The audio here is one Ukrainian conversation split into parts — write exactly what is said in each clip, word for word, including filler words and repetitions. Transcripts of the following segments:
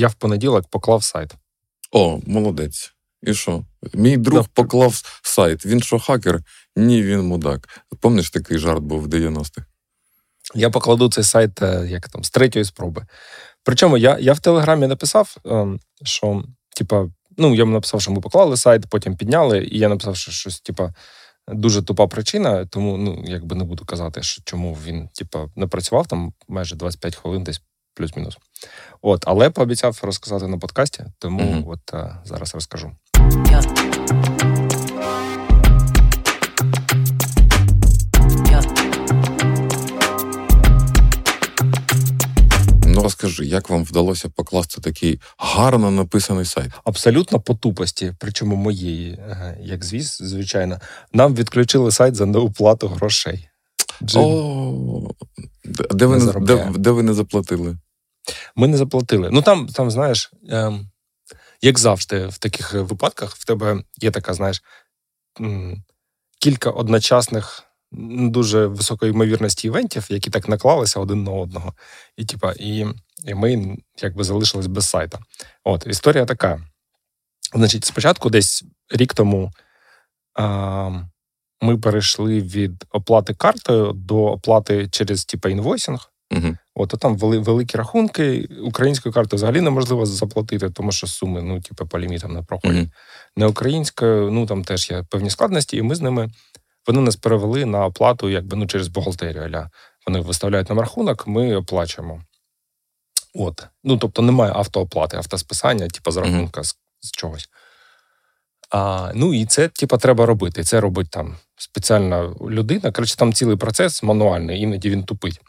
Я в понеділок поклав сайт. О, молодець. І що? Мій друг да. поклав сайт. Він що, хакер? Ні, він мудак. Пам'ятаєш, такий жарт був в дев'яностих? Я покладу цей сайт як там, з третьої спроби. Причому я, я в Телеграмі написав, що, типа, ну, я написав, що ми поклали сайт, потім підняли, і я написав, що щось, типа, дуже тупа причина, тому, ну, якби не буду казати, що чому він, типа, не працював, там майже двадцять п'ять хвилин десь плюс-мінус. От, але пообіцяв розказати на подкасті, тому mm-hmm. от а, зараз розкажу. Ну, розкажи, як вам вдалося покласти такий гарно написаний сайт? Абсолютно по тупості, причому моєї, як звіс, звичайно. Нам відключили сайт за неуплату грошей. Джин. О, де ви не, де, де ви не заплатили? Ми не заплатили. Ну, там, там знаєш, ем, як завжди в таких випадках, в тебе є така, знаєш, м- кілька одночасних дуже високої ймовірності івентів, які так наклалися один на одного. І, тіпа, і, і ми, якби, залишились без сайта. От, історія така. Значить, спочатку десь рік тому ем, ми перейшли від оплати картою до оплати через, типа, інвойсинг. Угу. От, а там вели, великі рахунки. Українською картою взагалі неможливо заплатити, тому що суми, ну, типу, по лімітам не проходять. Угу. Не українською, ну, там теж є певні складності, і ми з ними, вони нас перевели на оплату, якби, ну, через бухгалтерію, аля. Вони виставляють нам рахунок, ми оплачуємо. От. Ну, тобто, немає автооплати, автосписання, типу, з рахунка, угу. з, з чогось. А, ну, і це, типу, треба робити. Це робить там спеціальна людина. Коротше, там цілий процес мануальний, іноді він тупить.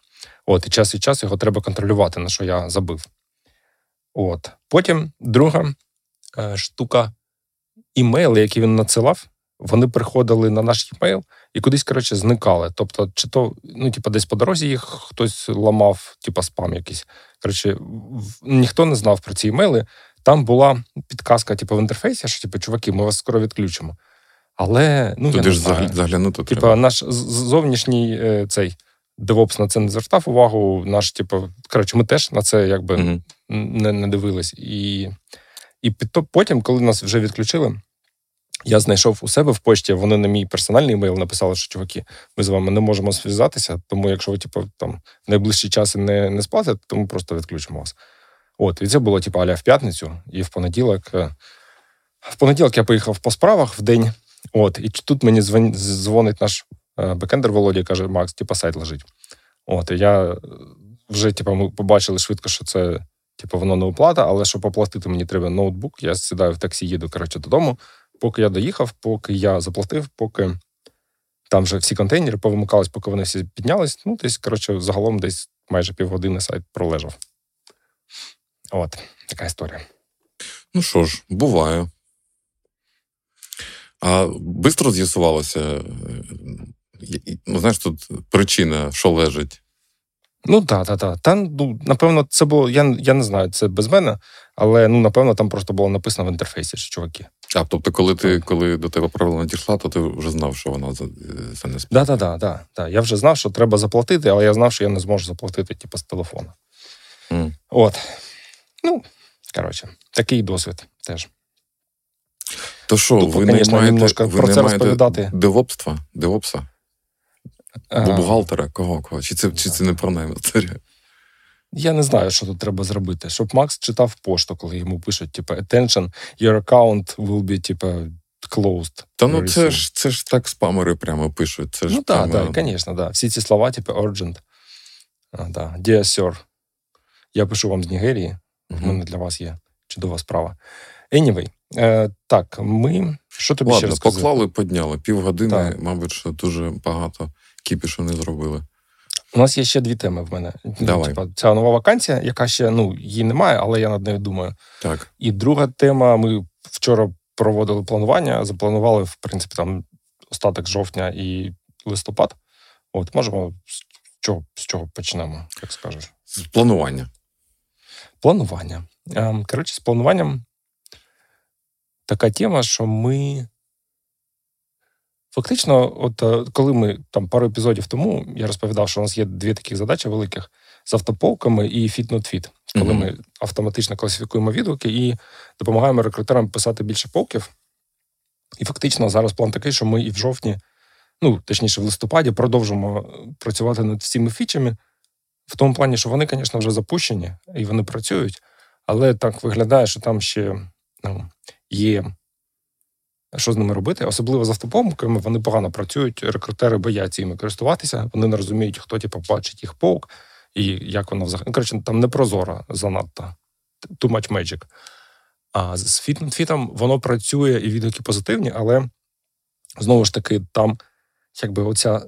От, і час від часу його треба контролювати, на що я забив. От. Потім друга е, штука, імейли, які він надсилав, вони приходили на наш імейл і кудись, коротше, зникали. Тобто, чи то, ну, типу, десь по дорозі їх хтось ламав, типу, спам якийсь. Коротше, ніхто не знав про ці імейли. Там була підказка, типу, в інтерфейсі, що, типу, чуваки, ми вас скоро відключимо. Але, ну, туди я не знаю. Заглянути типу, треба. Наш зовнішній е, цей... Девопс на це не звертав увагу, наш, типу, коротше, ми теж на це, якби, mm-hmm. не, не дивились. І, і під то, потім, коли нас вже відключили, я знайшов у себе в пошті, вони на мій персональний емейл написали, що, чуваки, ми з вами не можемо зв'язатися, тому якщо ви, типу, там, найближчі часи не, не сплатите, то ми просто відключимо вас. От, і це було, типу, аля в п'ятницю, і в понеділок, в понеділок я поїхав по справах в день, от, і тут мені дзвонить наш бекендер Володя, каже, Макс, типа, сайт лежить. От, і я вже, типа, ми побачили швидко, що це, типа, воно не оплата, але щоб оплатити, мені треба ноутбук, я сідаю в таксі, їду, коротше, додому. Поки я доїхав, поки я заплатив, поки там вже всі контейнери повимикались, поки вони всі піднялись, ну, десь, коротше, загалом десь майже півгодини сайт пролежав. От, така історія. Ну що ж, буває. А швидко з'ясувалося, ну, знаєш, тут причина, що лежить. Ну, так, так, так. Та, ну, напевно, це було, я, я не знаю, це без мене, але, ну, напевно, там просто було написано в інтерфейсі, що чуваки. А, тобто, коли, ти, коли до тебе проблема дійшла, то ти вже знав, що вона за, за не співає. Так, так, так, так. Я вже знав, що треба заплатити, але я знав, що я не зможу заплатити, типу, з телефона. Mm. От. Ну, коротше, такий досвід теж. То що, тупо, ви конечно, не маєте, ви не маєте девопства? Девопса? Бо бухгалтера? Кого? Кого? Чи це, чи це не про найментаря? Я не знаю, що тут треба зробити. Щоб Макс читав пошту, коли йому пишуть, типу, attention, your account will be, типу, closed. Та ну це ж, це ж так спамери прямо пишуть. Це ж ну так, так, звісно, так. Всі ці слова, типу, urgent. А, да. Dear sir, я пишу вам з Нігерії, в мене для вас є чудова справа. Anyway. Е, так, ми... Що тобі ще розказати? Ладно, поклали, підняли. Півгодини, так. Мабуть, що дуже багато кіпішу не зробили. У нас є ще дві теми в мене. Давай. Типа, ця нова вакансія, яка ще, ну, її немає, але я над нею думаю. Так. І друга тема, ми вчора проводили планування, запланували, в принципі, там, остаток жовтня і листопад. От, можемо з чого, з чого почнемо, як скажеш? З планування. Планування. Е, коротше, з плануванням така тема, що ми... Фактично, от коли ми там пару епізодів тому, я розповідав, що у нас є дві таких задачі великих. з автополками і фіт-нот-фіт. Коли mm-hmm. ми автоматично класифікуємо відгуки і допомагаємо рекрутерам писати більше полків. І фактично зараз план такий, що ми і в жовтні, ну, точніше в листопаді, продовжимо працювати над всіми фічами. В тому плані, що вони, звісно, вже запущені і вони працюють, але так виглядає, що там ще ну, є що з ними робити. Особливо з автопомилками вони погано працюють, рекрутери бояться їм користуватися, вони не розуміють, хто типу, бачить їх полк і як воно взагалі. Коротше, там не прозоро занадто. Too much magic. А з фіт-нот-фітом воно працює і відгуки позитивні, але знову ж таки там якби оця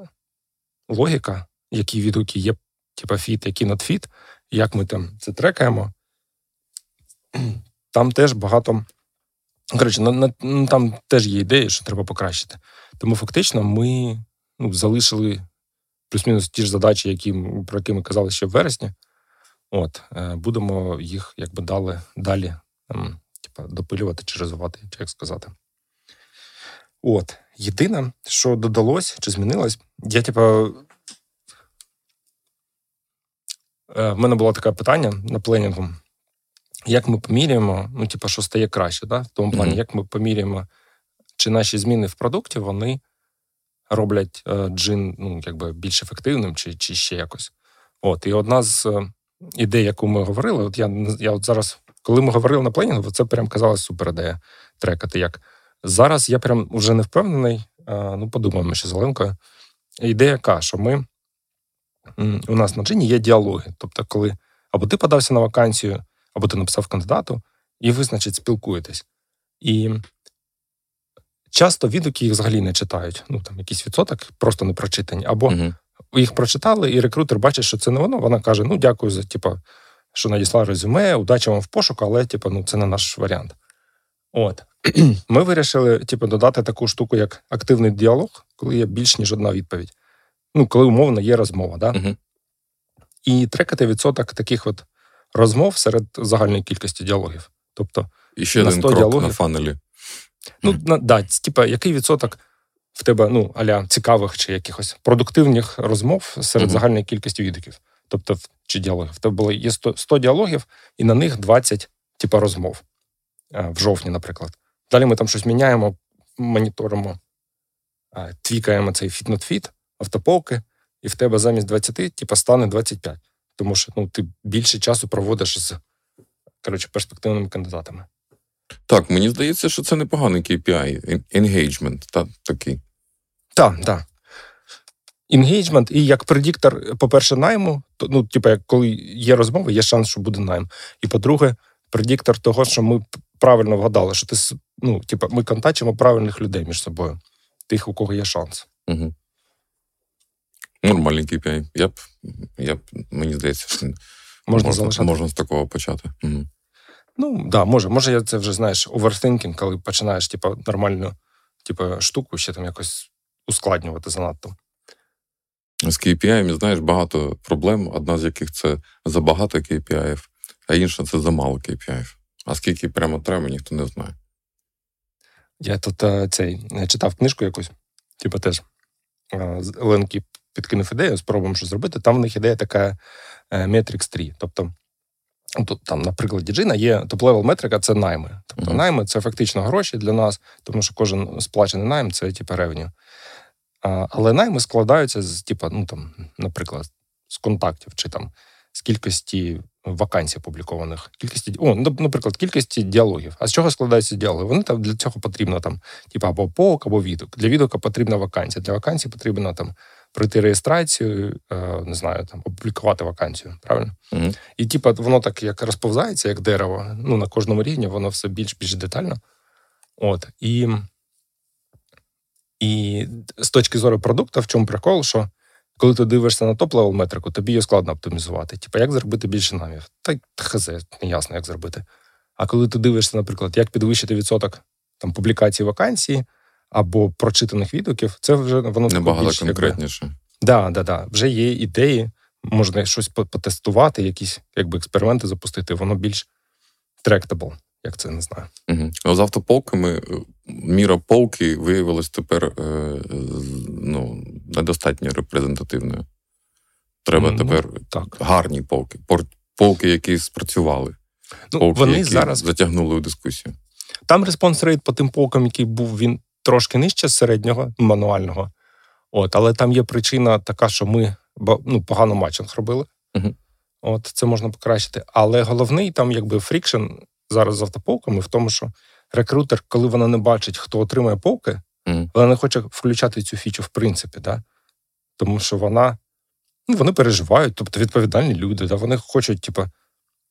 логіка, які відгуки є типа фіт, які нотфіт, як ми там це трекаємо, там теж багато... Коротше, на, на, ну, там теж є ідеї, що треба покращити. Тому фактично ми ну, залишили плюс-мінус ті ж задачі, які, про які ми казали ще в вересні. От, будемо їх якби дали, далі там, типа, допилювати чи розвивати, чи як сказати. От, єдине, що додалось чи змінилось, я типа... В мене було таке питання на планінгу, як ми поміряємо, ну, типу, що стає краще, да? В тому плані, mm-hmm. як ми поміряємо, чи наші зміни в продукті, вони роблять джин, ну, якби більш ефективним, чи, чи ще якось. От, і одна з ідей, яку ми говорили, от я, я от зараз, коли ми говорили на планінгу, це прям казалось супер ідея трекати, як. Зараз я прям вже не впевнений, ну, подумаємо ще з Оленкою, ідея яка, що ми у нас на джині є діалоги. Тобто, коли або ти подався на вакансію, або ти написав кандидату, і ви, значить, спілкуєтесь. І часто відгуки їх взагалі не читають. Ну, там, якийсь відсоток просто не прочитані. Або uh-huh. їх прочитали, і рекрутер бачить, що це не воно, вона каже, ну, дякую за, типу, що надіслав резюме, удачі вам в пошуку, але, типу, ну, це не наш варіант. От. Ми вирішили, типу, додати таку штуку, як активний діалог, коли є більш ніж одна відповідь. Ну, коли умовно є розмова, да? Uh-huh. І трекати відсоток таких от розмов серед загальної кількості діалогів. Тобто, і ще на сто крок діалогів. На фанелі. Ну, uh-huh. на, да, типа, який відсоток в тебе, ну, аля цікавих чи якихось продуктивних розмов серед uh-huh. загальної кількості відгуків. Тобто, чи діалогів. В тебе було є сто діалогів, і на них двадцять, типа, розмов. В жовтні, наприклад. Далі ми там щось міняємо, моніторимо, твікаємо цей фіт-нот-фіт, автополки, і в тебе замість двадцяти, типу, стане двадцять п'ять. Тому що ну, ти більше часу проводиш з, коротше, перспективними кандидатами. Так, мені здається, що це непоганий кей пі ай, engagement, та, такий. Так, так. Engagement і як предіктор, по-перше, найму, то, ну, типу, коли є розмови, є шанс, що буде найм. І, по-друге, предіктор того, що ми правильно вгадали, що ти, ну, типу, ми контачимо правильних людей між собою, тих, у кого є шанс. Угу. Нормальний кей пі ай. Я б, я б, мені здається, що можна, можна, можна з такого почати. Угу. Ну, так, да, може. Може, я це вже, знаєш, оверстинкінг, коли починаєш, типу, нормальну типу, штуку ще там якось ускладнювати занадто. З кей пі ай, знаєш, багато проблем, одна з яких це забагато кей пі ай, а інша це замало кей пі ай. А скільки прямо треба, ніхто не знає. Я тут цей, читав книжку якусь, типу теж, з Ленки підкинув ідею, спробуємо що зробити. Там в них ідея така Metrics трі. Тобто, там, наприклад, джина є топ-левел метрика, це найми. Тобто uh-huh. найми – це фактично гроші для нас, тому що кожен сплачений найм – це, типу, ревеню. Але найми складаються з, типу, ну, там, наприклад, з контактів, чи там, з кількості вакансій опублікованих. Кількості, о, наприклад, кількості діалогів. А з чого складаються діалоги? Вони там для цього потрібно, там, типу, або полк, або відгук. Для відгука потрібна вакансія. Для вакансії потрібно, там, пройти реєстрацію, не знаю, там, опублікувати вакансію, правильно? Mm-hmm. І, типу, воно так як розповзається, як дерево, ну, на кожному рівні, воно все більш-більш детально. От, і, і з точки зору продукту, в чому прикол, що коли ти дивишся на топ-левел метрику, тобі її складно оптимізувати. Типу, як зробити більше намів? Та хз, не ясно, як зробити. А коли ти дивишся, наприклад, як підвищити відсоток там, публікації вакансії, або прочитаних відгуків, це вже воно набагато конкретніше. Так, да, да, да. Вже є ідеї, можна щось потестувати, якісь якби, експерименти запустити, воно більш трактабл, як це, не знаю. Угу. З автополками, міра полки виявилась тепер ну, недостатньо репрезентативною. Треба ну, тепер так. гарні полки. Полки, які спрацювали. Ну, полки, вони які зараз затягнули у дискусію. Там респонс рейт по тим полкам, який був, він трошки нижче середнього, мануального. От, але там є причина така, що ми ну, погано матчинг робили. Uh-huh. От, це можна покращити. Але головний там якби фрікшн зараз з автополками в тому, що рекрутер, коли вона не бачить, хто отримує полки, uh-huh. вона не хоче включати цю фічу в принципі. Да? Тому що вона, ну, вони переживають, тобто відповідальні люди, да? Вони хочуть, типу,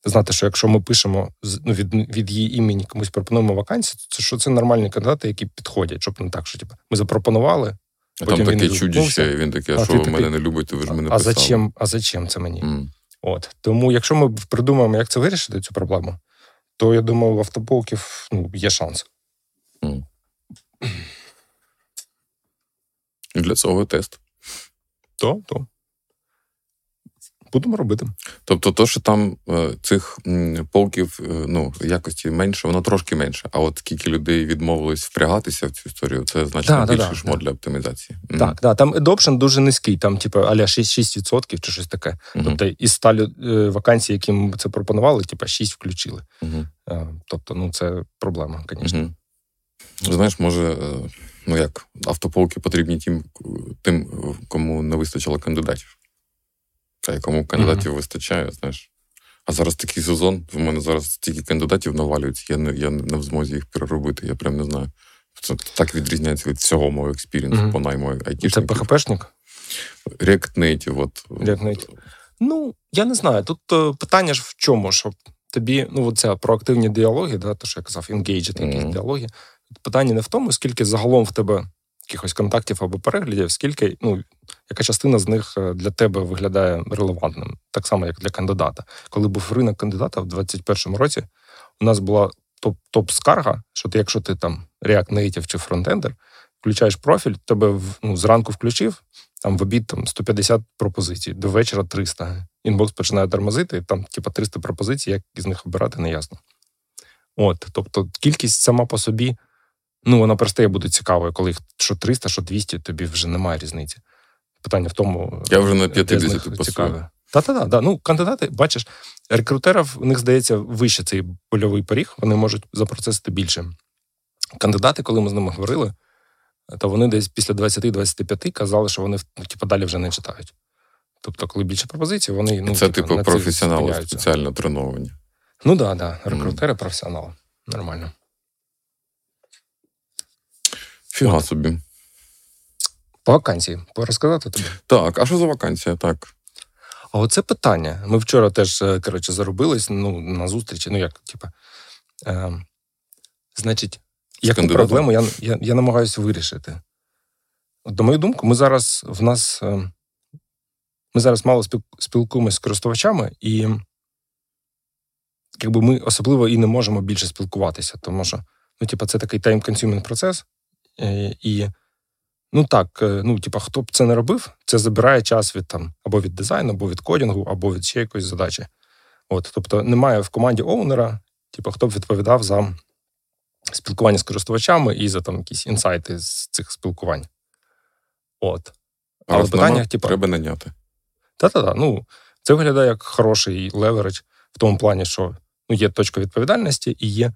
знати, що якщо ми пишемо ну, від, від її імені комусь пропонуємо вакансію, то що це нормальні кандидати, які підходять, щоб не так, що типу, ми запропонували. А там таке чудіще, він таке, а що ви мене не любите, ви ж мене а писали. Зачем, а зачем це мені? Mm. От. Тому якщо ми придумаємо, як це вирішити, цю проблему, то, я думаю, в автополків ну, є шанс. Mm. Для цього тест. То, то. Будемо робити. Тобто то, що там цих полків, ну, якості менше, воно трошки менше. А от скільки людей відмовились впрягатися в цю історію, це значно да, більше да, шмот да. для оптимізації. Так, mm-hmm. так. Там adoption дуже низький, там, типу, аля шість відсотків чи щось таке. Mm-hmm. Тобто із ста вакансій, які ми це пропонували, типу, шість включили. Mm-hmm. Тобто, ну, це проблема, звісно. Mm-hmm. Знаєш, може, ну як, автополки потрібні тим, тим кому не вистачило кандидатів. Та якому кандидатів mm-hmm. вистачає, знаєш. А зараз такий сезон, в мене зараз стільки кандидатів навалюються, я не, я не в змозі їх переробити, я прям не знаю. Це так відрізняється від всього мого експірієнсу mm-hmm. по найму айтішників. Це пе ха пе-шник? React Native. От. React Native. Ну, я не знаю, тут питання ж в чому, щоб тобі, ну, оця проактивні діалоги, да, те, що я казав, engaged, mm-hmm. якісь діалоги. Питання не в тому, скільки загалом в тебе якихось контактів або переглядів, скільки, ну, яка частина з них для тебе виглядає релевантним, так само, як для кандидата. Коли був ринок кандидата в двадцять першому році, у нас була топ-скарга, що ти, якщо ти там React Native чи фронтендер, включаєш профіль, тебе ну, зранку включив, там в обід там, сто п'ятдесят пропозицій, до вечора триста. Інбокс починає тормозити, і там типу, триста пропозицій, як із них обирати, неясно. От, тобто кількість сама по собі, ну, вона просте буде цікавою, коли їх що триста, що двісті, тобі вже немає різниці. Питання в тому... Я вже на п'ятдесят посую. Та-та-та, ну, кандидати, бачиш, рекрутерів, у них, здається, вище цей больовий поріг, вони можуть запроцесити більше. Кандидати, коли ми з ними говорили, то вони десь після двадцяти двадцяти п'яти казали, що вони, типу, далі вже не читають. Тобто, коли більше пропозицій, вони... Ну, це, типу, типу професіонали спеціально треновані. Ну, да, да, рекрутери, mm. професіонали. Нормально. Фіга От. собі. По вакансії. Порозказати тобі? Так, а що за вакансія? Так. А оце питання. Ми вчора теж, коротше, заробились ну, на зустрічі. Ну, як, типу, е, значить, яку проблему я, я, я намагаюся вирішити? До моєї думки, ми зараз в нас, е, ми зараз мало спілкуємося з користувачами, і якби ми особливо і не можемо більше спілкуватися, тому що, ну, типу, це такий time-consuming процес, і, ну так, ну, типа, хто б це не робив, це забирає час від там, або від дизайну, або від кодінгу, або від ще якоїсь задачі. От, тобто, немає в команді оунера, типа, хто б відповідав за спілкування з користувачами і за там якісь інсайти з цих спілкувань. От. А Але питання, типа... треба наняти. Та-та-та, ну, це виглядає як хороший левередж в тому плані, що ну, є точка відповідальності і є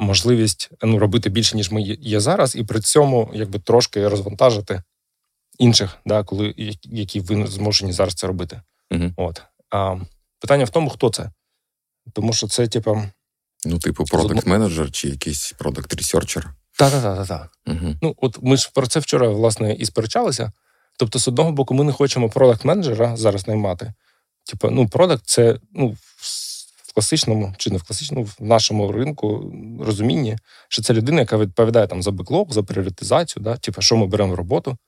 можливість ну, робити більше, ніж ми є зараз, і при цьому якби трошки розвантажити інших, да, коли, які ви змушені зараз це робити. Угу. От. А питання в тому, хто це. Тому що це, типу... Ну, типу, продакт-менеджер чи якийсь продакт-ресерчер? Так-так-так. Угу. Ну, от ми ж про це вчора, власне, і сперечалися. Тобто, з одного боку, ми не хочемо продакт-менеджера зараз наймати. Типу, ну, продакт – це, ну, класичному, чи не в класичному, в нашому ринку розумінні, що це людина, яка відповідає там, за беклог, за пріоритизацію, да? Типу, що ми беремо в роботу.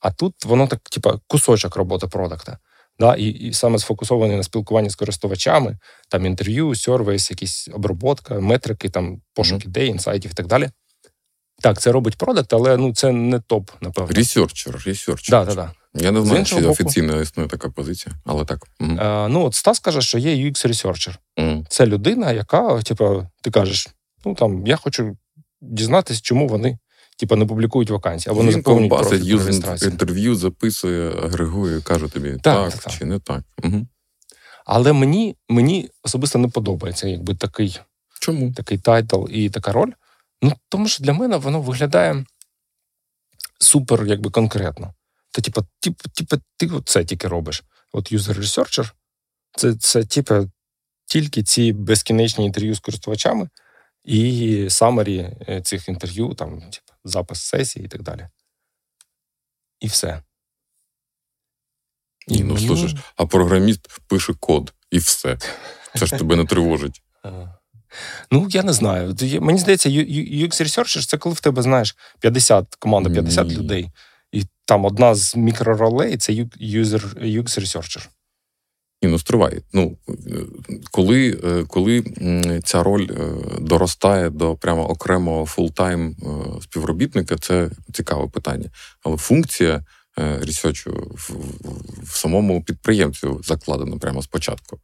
А тут воно так, типу, кусочок роботи продакта. Да? І, і саме сфокусований на спілкуванні з користувачами, там інтерв'ю, сервіс, якісь обробка, метрики, там, пошук ідей, інсайтів і так далі. Так, це робить продакт, але ну, це не топ, напевно. Ресерчер, ресерчер. Да, да, да. Я не знаю, чи боку, офіційно існує така позиція, але так. Угу. А, ну, от Стас каже, що є ю екс-ресерчер. Угу. Це людина, яка, типу, ти кажеш, ну, там, я хочу дізнатися, чому вони типа не публікують вакансії, або він не заповнюють просто реєстрацію. Інтерв'ю записує, агрегує, каже тобі, так, так, так, так. чи не так. Угу. Але мені, мені особисто не подобається якби такий, чому? Такий тайтл і така роль. Ну, тому що для мене воно виглядає супер якби конкретно. Та, типа, типу, типу, ти це тільки робиш. От юзер-ресерчер, це, це типа, тільки ці безкінечні інтерв'ю з користувачами і самарі цих інтерв'ю, там, типу, запис сесії і так далі. І все. Ні, ну, ну... слушай, а програміст пише код, і все. Це ж тебе не тривожить. Ну, я не знаю. Мені здається, ю екс-ресерчер – це коли в тебе, знаєш, п'ятдесят, команда п'ятдесят Ні. людей. І там одна з мікроролей – це ю екс-ресерчер. Ні, ну, стривай. Ну, коли, коли ця роль доростає до прямо окремого фултайм співробітника, це цікаве питання. Але функція ресерчу в, в самому підприємцю закладено прямо спочатку.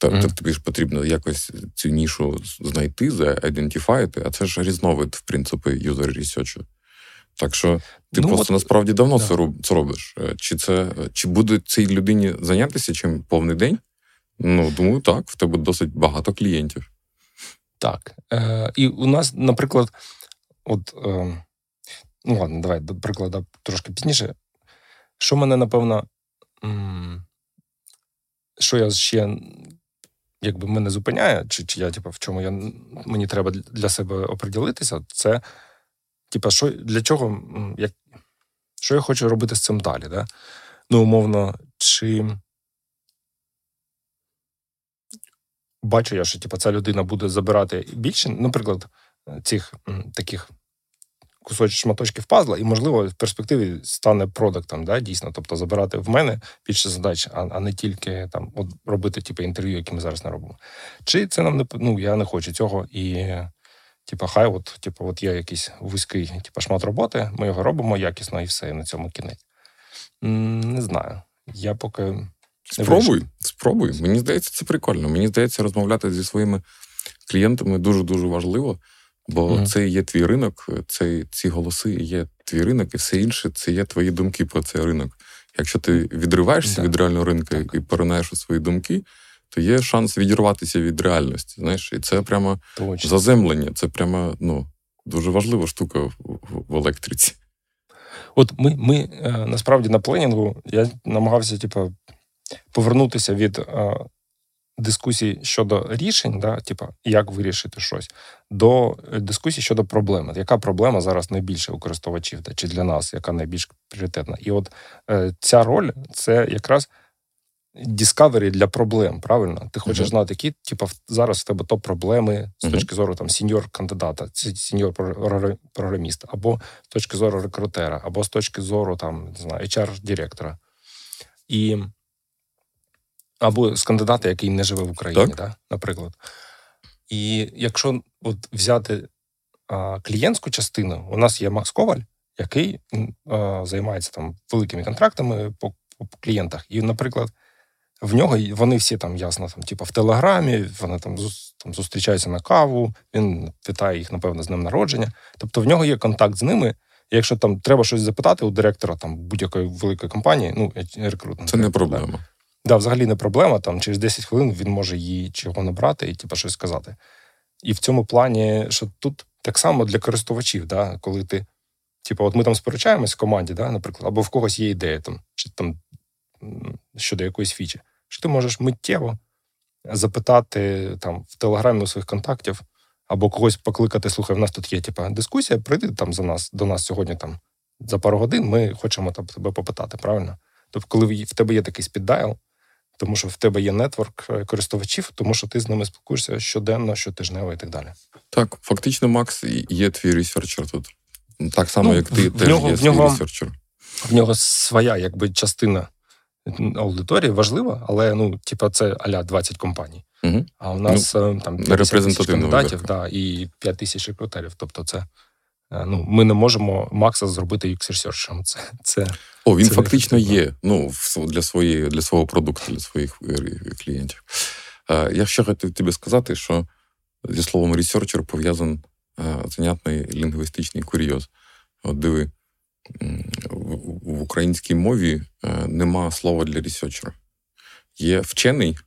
Mm-hmm. Тобі ж потрібно якось цю нішу знайти, заідентифайти, а це ж різновид, в принципі, юзер-ресерчу. Так що ти ну, просто от... насправді давно да. це робиш. Чи, це, чи буде цій людині зайнятися чим повний день? Ну, думаю, так. В тебе досить багато клієнтів. Так. Е, і у нас, наприклад, от... Е... Ну, ладно, давай до прикладу трошки пізніше. Що мене, напевно... М- що я ще... якби мене зупиняє, чи, чи я, типу, в чому я, мені треба для себе оприділитися, це, типу, що, для чого, як, що я хочу робити з цим далі, да? Ну, умовно, чи бачу я, що, типу, ця людина буде забирати більше, наприклад, цих таких кусочок шматочків пазла, і, можливо, в перспективі стане продактом, да, дійсно. Тобто забирати в мене більше задач, а, а не тільки там, от, робити типу, інтерв'ю, які ми зараз не робимо. Чи це нам не... Ну, я не хочу цього. І, типу, хай, от, типу, от є якийсь вузький типу, шмат роботи, ми його робимо якісно, і все, і на цьому кінець. Не знаю. Я поки... Спробуй, спробуй. Мені здається, це прикольно. Мені здається, розмовляти зі своїми клієнтами дуже-дуже важливо. Бо mm-hmm. це є твій ринок, це, ці голоси є твій ринок, і все інше – це є твої думки про цей ринок. Якщо ти відриваєшся yeah. від реального ринку yeah. і перенаєш у свої думки, то є шанс відірватися від реальності. Знаєш, і це прямо Точно. заземлення, це прямо ну, дуже важлива штука в, в електриці. От ми, ми насправді на планінгу, я намагався типу, повернутися від... дискусії щодо рішень, да, типу, як вирішити щось, до дискусії щодо проблеми. Яка проблема зараз найбільше у користувачів, да, чи для нас, яка найбільш пріоритетна. І от е, ця роль – це якраз discovery для проблем, правильно? Ти хочеш mm-hmm. знати, які типу, зараз в тебе топ-проблеми з mm-hmm. точки зору там, сеньор-кандидата, сеньор-програміста, або з точки зору рекрутера, або з точки зору там, не знаю, ейч ар-директора. І... Або з кандидата, який не живе в Україні, да, наприклад. І якщо от взяти а, клієнтську частину, у нас є Макс Коваль, який а, займається там великими контрактами по, по, по клієнтах. І, наприклад, в нього вони всі там, ясно, там, типу, в Телеграмі, вони там, зу, там зустрічаються на каву, він вітає їх, напевно, з днем народження. Тобто в нього є контакт з ними. Якщо там треба щось запитати у директора там, будь-якої великої компанії, ну, рекрутинг. Це не проблема. Да. Да, взагалі не проблема, там через десять хвилин він може їй чого набрати і типу, щось сказати. І в цьому плані, що тут так само для користувачів, да, коли ти, типу, от ми там сперечаємось в команді, да, наприклад, або в когось є ідея там, чи, там, щодо якоїсь фічі, що ти можеш миттєво запитати там, в Телеграмі у своїх контактів, або когось покликати, слухай, в нас тут є типу, дискусія, прийди там за нас, до нас сьогодні там, за пару годин, ми хочемо там, тебе попитати, правильно? Тобто, коли в тебе є такий спіддайл, тому що в тебе є нетворк користувачів, тому що ти з ними спілкуєшся щоденно, щотижнево і так далі. Так, фактично, Макс є твій ресерчер тут. Так само, ну, як ти в, теж нього, є свій ресерчер. В нього своя, якби, частина аудиторії важлива, але, ну, типа, це а-ля двадцять компаній. Угу. А у нас ну, там п'ятдесят тисяч кандидатів да, і п'ять тисяч рекрутерів. Тобто, це... Ну, ми не можемо Макса зробити ю екс-ресерчером. Це, це, О, він це фактично є ну, для, своєї, для свого продукту, для своїх клієнтів. Я ще хотів тобі сказати, що зі словом ресерчер пов'язан занятний лінгвістичний курйоз. От диви, в українській мові нема слова для ресерчера. Є вчений,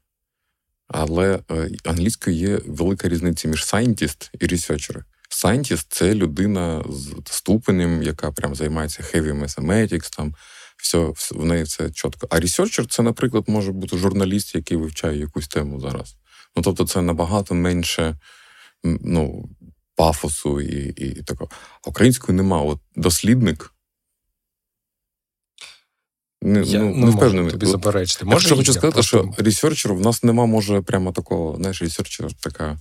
але англійською є велика різниця між scientist і researcher. Scientist – це людина з ступенем, яка прям займається heavy mathematics, там, все, в неї все чітко. А researcher – це, наприклад, може бути журналіст, який вивчає якусь тему зараз. Ну, тобто це набагато менше, ну, пафосу і, і, і такого. А українською нема. От дослідник. Не, Я ну, не впевнений. Тобі заперечити. Може, я хочу сказати, просто... що ресерчер в нас нема, може, прямо такого, знаєш, ресерчер така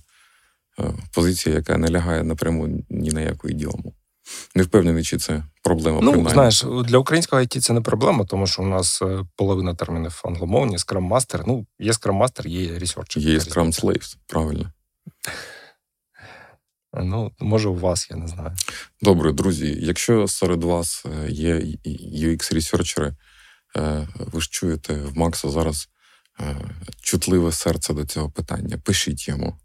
позиція, яка не лягає напряму ні на яку ідіому. Не впевнений, чи це проблема. Ну, принаймні. Знаєш, для українського ай ті це не проблема, тому що у нас половина термінів англомовні, скрам-мастер. Ну, є скрам-мастер, є ресерчер. Є скрам-слейвс, правильно. Ну, може, у вас, я не знаю. Добре, друзі, якщо серед вас є ю екс-ресерчери, ви ж чуєте, в Макса зараз чутливе серце до цього питання. Пишіть йому.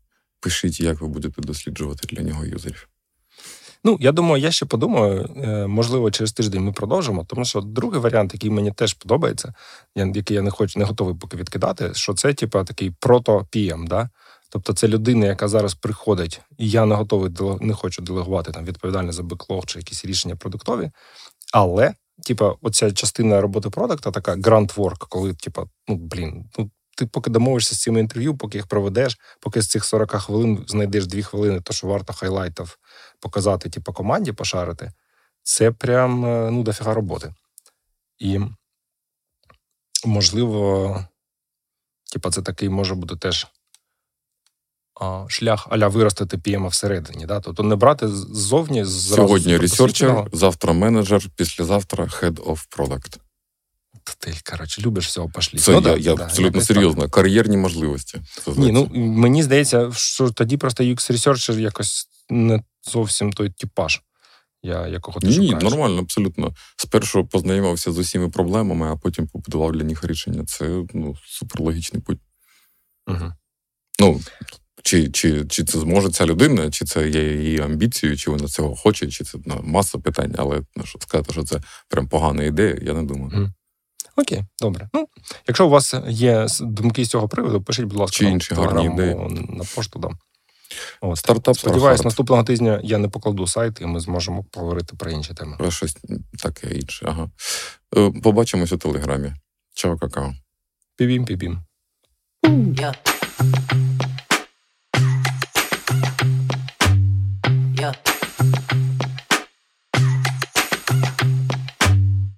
Пишіть, як ви будете досліджувати для нього юзерів. Ну, я думаю, я ще подумаю, можливо, через тиждень ми продовжимо, тому що другий варіант, який мені теж подобається, який я не хочу, не готовий поки відкидати, що це, типу, такий прото-пі ем, да? Тобто це людина, яка зараз приходить, і я не готовий, не хочу делегувати там відповідальність за беклог чи якісь рішення продуктові, але, типа, оця частина роботи продакта, така грантворк, коли, типа, ну, блін, ну, ти поки домовишся з цими інтерв'ю, поки їх проведеш, поки з цих сорок хвилин знайдеш дві хвилини, то що варто хайлайтів показати, типа, команді пошарити, це прям, ну, дофіга роботи. І, можливо, типа, це такий може бути теж шлях а-ля виростити пі ем всередині. Да? Тобто не брати ззовні... Сьогодні ресерчер, завтра менеджер, післязавтра head of product. Ти, коротше, любиш всього пошлі. Це ну, я, так, я так, абсолютно серйозно. Так. Кар'єрні можливості. Ні, ну, мені здається, що тоді просто ю екс-ресерчер якось не зовсім той типаж, я, якого ти Ні, шукаєш. Ні, нормально, абсолютно. Спершу познайомився з усіма проблемами, а потім побудував для них рішення. Це, ну, суперлогічний путь. Угу. Ну... Чи, чи, чи це зможе ця людина, чи це є її амбіцією, чи вона цього хоче, чи це ну, маса питань, але ну, що сказати, що це прям погана ідея, я не думаю. Mm. Окей, добре. Ну, якщо у вас є думки з цього приводу, пишіть, будь ласка, чи нам інші гарні ідеї на пошту. Да. От, стартап, сподіваюсь, наступного тижня я не покладу сайт, і ми зможемо поговорити про інші теми. Про щось таке інше, ага. Побачимось у Телеграмі. Чао, какао. Пібім-пібім. Yeah.